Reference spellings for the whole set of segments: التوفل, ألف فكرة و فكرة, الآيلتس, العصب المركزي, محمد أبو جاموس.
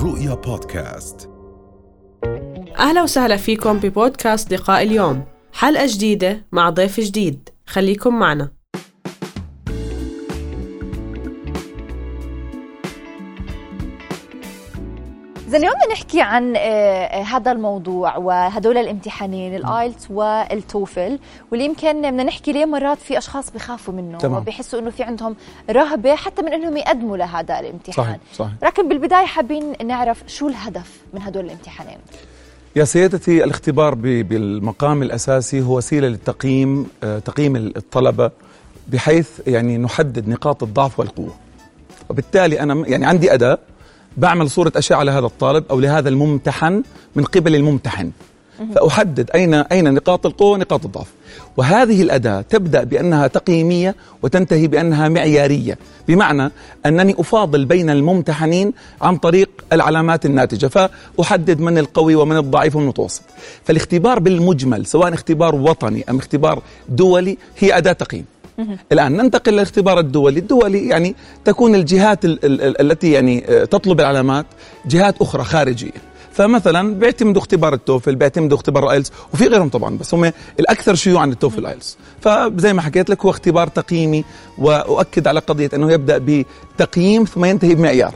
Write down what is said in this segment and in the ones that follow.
الرؤيا بودكاست. أهلا وسهلا فيكم ببودكاست لقاء اليوم، حلقة جديدة مع ضيف جديد، خليكم معنا. إذا اليوم بدنا نحكي عن هذا الموضوع وهدول الامتحانين الآيلتس والتوفل، واللي يمكن بدنا نحكي ليه مرات في أشخاص بخافوا منه وبيحسوا إنه في عندهم رهبة حتى من إنهم يقدموا لهذا الامتحان. صحيح. لكن بالبداية حابين نعرف شو الهدف من هدول الامتحانين؟ يا سيادتي، الاختبار بالمقام الأساسي هو وسيلة للتقييم، تقييم الطلبة، بحيث يعني نحدد نقاط الضعف والقوة، وبالتالي أنا يعني عندي أداة بعمل صورة أشعة لهذا الطالب أو لهذا الممتحن من قبل الممتحن، فأحدد أين نقاط القوة ونقاط الضعف. وهذه الأداة تبدأ بأنها تقييمية وتنتهي بأنها معيارية، بمعنى أنني أفاضل بين الممتحنين عن طريق العلامات الناتجة، فأحدد من القوي ومن الضعيف والمتوسط. فالاختبار بالمجمل، سواء اختبار وطني أم اختبار دولي، هي أداة تقييم. الآن ننتقل للاختبار الدولي. الدولي يعني تكون الجهات التي يعني تطلب العلامات جهات أخرى خارجية، فمثلا بيعتمدوا اختبار التوفل، بيعتمدوا اختبار الآيلتس، وفي غيرهم طبعا، بس هم الأكثر شيوعا التوفل الآيلتس. فزي ما حكيت لك هو اختبار تقييمي، وأؤكد على قضية أنه يبدأ بتقييم ثم ينتهي بمعيار.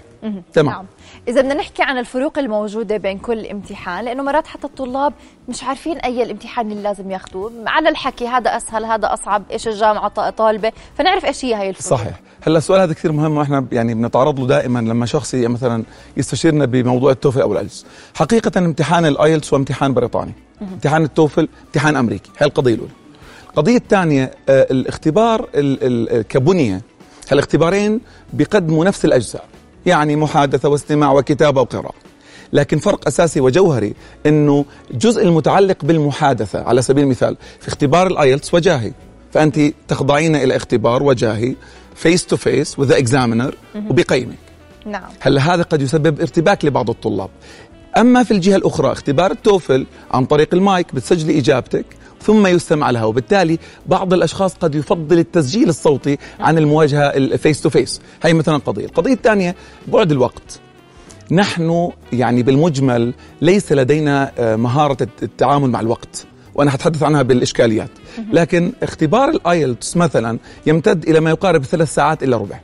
تمام. إذا بدنا نحكي عن الفروق الموجودة بين كل امتحان، لأنه مرات حتى الطلاب مش عارفين أي الامتحان اللي لازم ياخدوه، على الحكي هذا أسهل هذا أصعب، إيش الجامعة طالبة، فنعرف إيش هي هاي الفروق. صحيح. هلا السؤال هذا كثير مهم، وإحنا يعني بنتعرض له دائما لما شخص مثلا يستشيرنا بموضوع التوفل أو الآيلتس. حقيقة امتحان الآيلتس هو امتحان بريطاني، امتحان التوفل امتحان أمريكي. هاي القضية الأولى. القضية الثانية، الاختبار كبنية هالاختبارين بيقدموا نفس الأجزاء، يعني محادثة واستماع وكتابة وقراءة، لكن فرق أساسي وجوهري أنه الجزء المتعلق بالمحادثة، على سبيل المثال في اختبار الآيلتس وجاهي، فأنت تخضعين إلى اختبار وجاهي face to face with the examiner وبقيمك. نعم. هل هذا قد يسبب ارتباك لبعض الطلاب؟ أما في الجهة الأخرى اختبار التوفل عن طريق المايك بتسجلي إجابتك ثم يستمع لها، وبالتالي بعض الأشخاص قد يفضل التسجيل الصوتي عن المواجهة الفيس تو فيس. هاي مثلا قضية. القضية الثانية بعد الوقت. نحن يعني بالمجمل ليس لدينا مهارة التعامل مع الوقت، وأنا حتحدث عنها بالإشكاليات، لكن اختبار الآيلتس مثلا يمتد إلى ما يقارب 3 ساعات إلا ربع،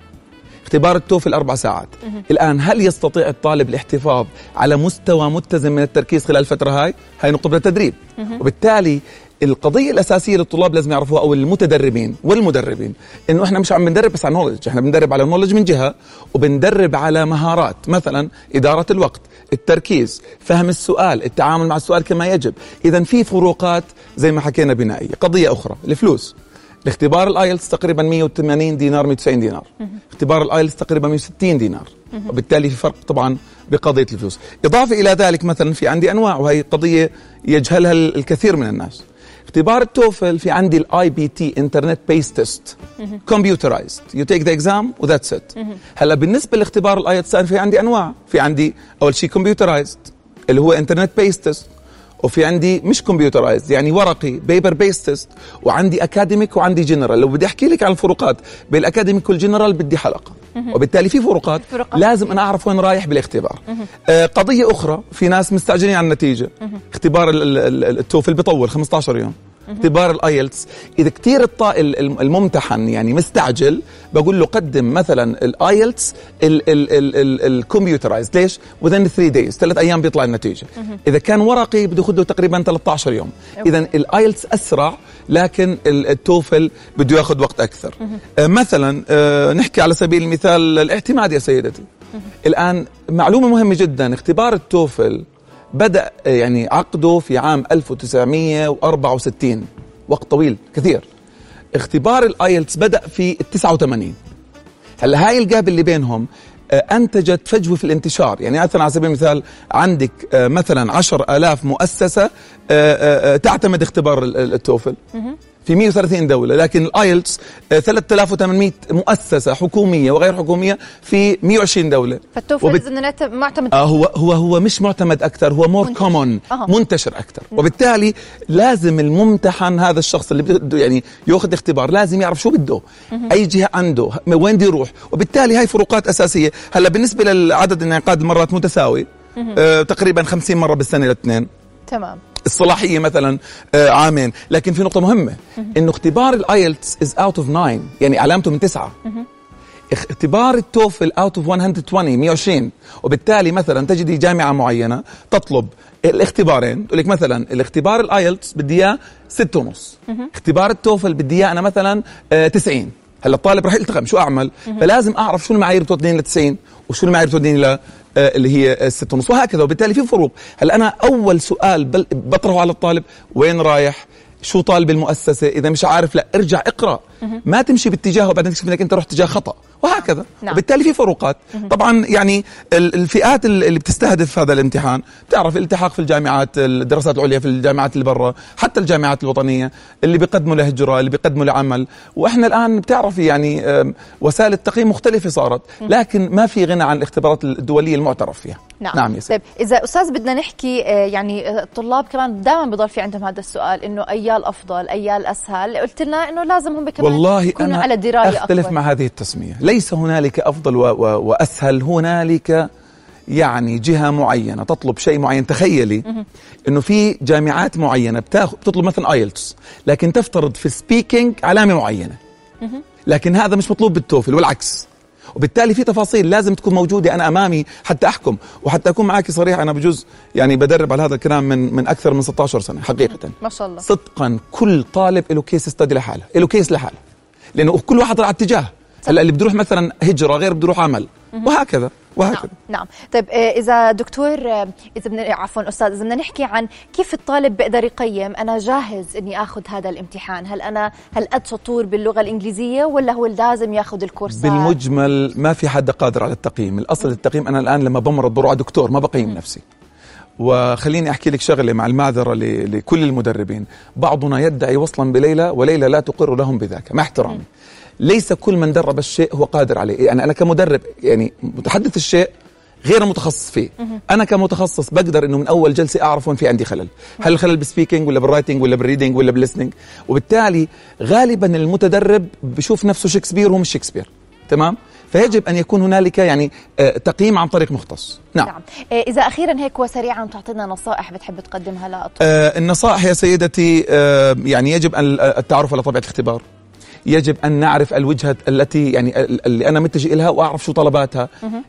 اختبار التوفل 4 ساعات. الآن هل يستطيع الطالب الاحتفاظ على مستوى متزن من التركيز خلال الفترة هاي؟ هاي نقطة تدريب. وبالتالي القضية الأساسية للطلاب لازم يعرفوها، أو المتدربين والمدربين، إنه إحنا مش عم بندرب بس على نولج، إحنا بندرب على نولج من جهة، وبندرب على مهارات مثلا إدارة الوقت، التركيز، فهم السؤال، التعامل مع السؤال كما يجب. إذن في فروقات زي ما حكينا بنائية. قضية أخرى، الفلوس. الاختبار الآيلتس تقريبا 180 دينار 190 دينار، اختبار الآيلتس تقريبا 160 دينار، وبالتالي في فرق طبعا بقضية الفلوس. إضافة إلى ذلك مثلا في عندي أنواع، وهي قضية يجهلها الكثير من الناس. اختبار التوفل في عندي ال IBT Internet Based Test Computerized. You take the exam and that's it. هلا بالنسبة لاختبار الآيلتس في عندي أنواع، في عندي أول شيء Computerized اللي هو Internet Based Test، وفي عندي مش Computerized يعني ورقي Paper Based Test، وعندي Academic وعندي General. لو بدي أحكي لك عن الفروقات بين الأكاديميك والجنرال بدي حلقة، وبالتالي في فروقات لازم أنا أعرف وين رايح بالاختبار. قضية أخرى، في ناس مستعجلين على النتيجة. اختبار التوفل بيطول 15 يوم، اختبار الآيلتس إذا كتير الممتحن يعني مستعجل بقول له قدم مثلا الآيلتس الكمبيوترايز، ليش؟ within 3 days، 3 أيام بيطلع النتيجة. إذا كان ورقي بده ياخده تقريبا 13 يوم. إذن الآيلتس أسرع، لكن التوفل بده ياخد وقت أكثر. مثلا نحكي على سبيل المثال الاعتماد يا سيدتي. الآن معلومة مهمة جدا، اختبار التوفل بدأ يعني عقده في عام 1964، وقت طويل كثير. اختبار الآيلتس بدأ في 1989. هلا هاي الجاب اللي بينهم أنتجت فجوة في الانتشار. يعني مثلا على سبيل المثال عندك مثلا 10,000 مؤسسة تعتمد اختبار التوفل، في 130 دولة، لكن الآيلتس 3800 مؤسسة حكومية وغير حكومية في 120 دولة. فالتوفل معتمد هو مش معتمد أكثر، هو مور كومون، منتشر أكثر. وبالتالي لازم الممتحن هذا الشخص اللي بده يعني ياخذ اختبار لازم يعرف شو بده، أي جهة عنده، وين بده يروح. وبالتالي هاي فروقات أساسية. هلا بالنسبة للعدد انعقاد المرات متساوي، تقريبا 50 مرة بالسنة للاثنين. تمام. الصلاحية مثلا عامين، لكن في نقطة مهمة إنه اختبار الآيلتس is out of 9 يعني علامته من 9. اختبار التوفل out of 120. وبالتالي مثلا تجدي جامعة معينة تطلب الاختبارين، تقول لك مثلا الاختبار الآيلتس بدي إياه 6.5، اختبار التوفل بدي إياه أنا مثلا 90. هلا الطالب راح يلتغم، شو أعمل؟ فلازم أعرف شو المعايير بتوديني ل 90 وشو المعايير بتوديني ل اللي هي 6.5 وهكذا. وبالتالي في فروق. هلا أنا أول سؤال بطرحه على الطالب، وين رايح؟ شو طالب المؤسسة؟ إذا مش عارف لا ارجع اقرأ، ما تمشي باتجاهه وبعدين تكتشف إنك أنت رحت اتجاه خطأ وهكذا. نعم. وبالتالي في فروقات. طبعا يعني الفئات اللي بتستهدف هذا الامتحان، بتعرف الالتحاق في الجامعات، الدراسات العليا في الجامعات اللي برا، حتى الجامعات الوطنية اللي بيقدموا لهجرة، اللي بيقدموا لعمل. وإحنا الآن بتعرف يعني وسائل التقييم مختلفة صارت، لكن ما في غنى عن الاختبارات الدولية المعترف فيها. نعم. نعم يا سيدي. طيب إذا أستاذ بدنا نحكي يعني الطلاب كمان دائما بضل في عندهم هذا السؤال إنه أيا الأفضل أيا الأسهل، قلت لنا إنه لازم هم كمان يكونوا على دراية أكثر. والله أنا أختلف مع هذه التسمية. ليس هنالك أفضل وأسهل، هنالك يعني جهة معينة تطلب شيء معين. تخيلي أنه في جامعات معينة بتطلب مثلا آيلتس، لكن تفترض في السبيكينج علامة معينة، لكن هذا مش مطلوب بالتوفل والعكس. وبالتالي في تفاصيل لازم تكون موجودة أنا أمامي حتى أحكم. وحتى أكون معاكي صريح، أنا بجوز يعني بدرب على هذا الكلام من أكثر من 16 سنة حقيقة. ما شاء الله. صدقا كل طالب له كيس ستادي لحاله، له كيس لحاله، لأنه كل واحد على اتجاه. هلا اللي بده يروح مثلا هجرة، غير بده يروح عمل، وهكذا وهكذا. نعم. طيب إذا دكتور، إذا عفوا أستاذ، إذا بدنا نحكي عن كيف الطالب بيقدر يقيم أنا جاهز إني آخذ هذا الامتحان، هل قد شطور باللغة الإنجليزية ولا هو لازم ياخذ الكورسات؟ بالمجمل ما في حدا قادر على التقييم. الأصل التقييم، أنا الآن لما بمرض بروح على دكتور، ما بقيم نفسي. وخليني أحكي لك شغلة مع المعذرة لكل المدربين، بعضنا يدعي وصلا بليلة وليلة لا تقر لهم بذاك، مع احترامي. ليس كل من درب الشيء هو قادر عليه. يعني أنا كمدرب يعني متحدث الشيء غير متخصص فيه. أنا كمتخصص بقدر إنه من أول جلسة أعرف وين في عندي خلل، هل الخلل بالسبيكينج ولا بالرايتينج ولا بالريدينج ولا بالليسنينج. وبالتالي غالبا المتدرب بشوف نفسه شكسبير ومش شكسبير. تمام. فيجب أن يكون هنالك يعني تقييم عن طريق مختص. نعم. نعم. إذا أخيرا هيك وسريعا تعطينا نصائح بتحب تقدمها للطلاب. النصائح يا سيدتي يعني يجب التعرف على طبيعة الاختبار، يجب أن نعرف الوجهة التي يعني اللي أنا متجه إلها وأعرف شو طلباتها.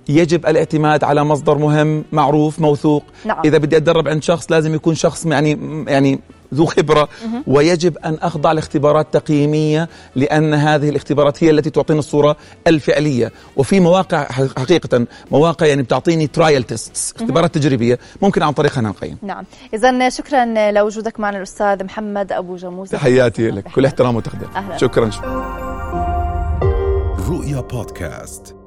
يجب الاعتماد على مصدر مهم معروف موثوق. نعم. إذا بدي أتدرب عند شخص لازم يكون شخص يعني ذو خبرة. ويجب أن أخضع لاختبارات تقييمية، لأن هذه الاختبارات هي التي تعطينا الصورة الفعلية. وفي مواقع حقيقة، مواقع يعني بتعطيني ترايل تيستس، اختبارات تجريبية ممكن عن طريقها نقيم. نعم. إذن شكرا لوجودك معنا الأستاذ محمد أبو جاموس. تحياتي لك، كل احترام وتقدير. شكرا. رؤيا بودكاست.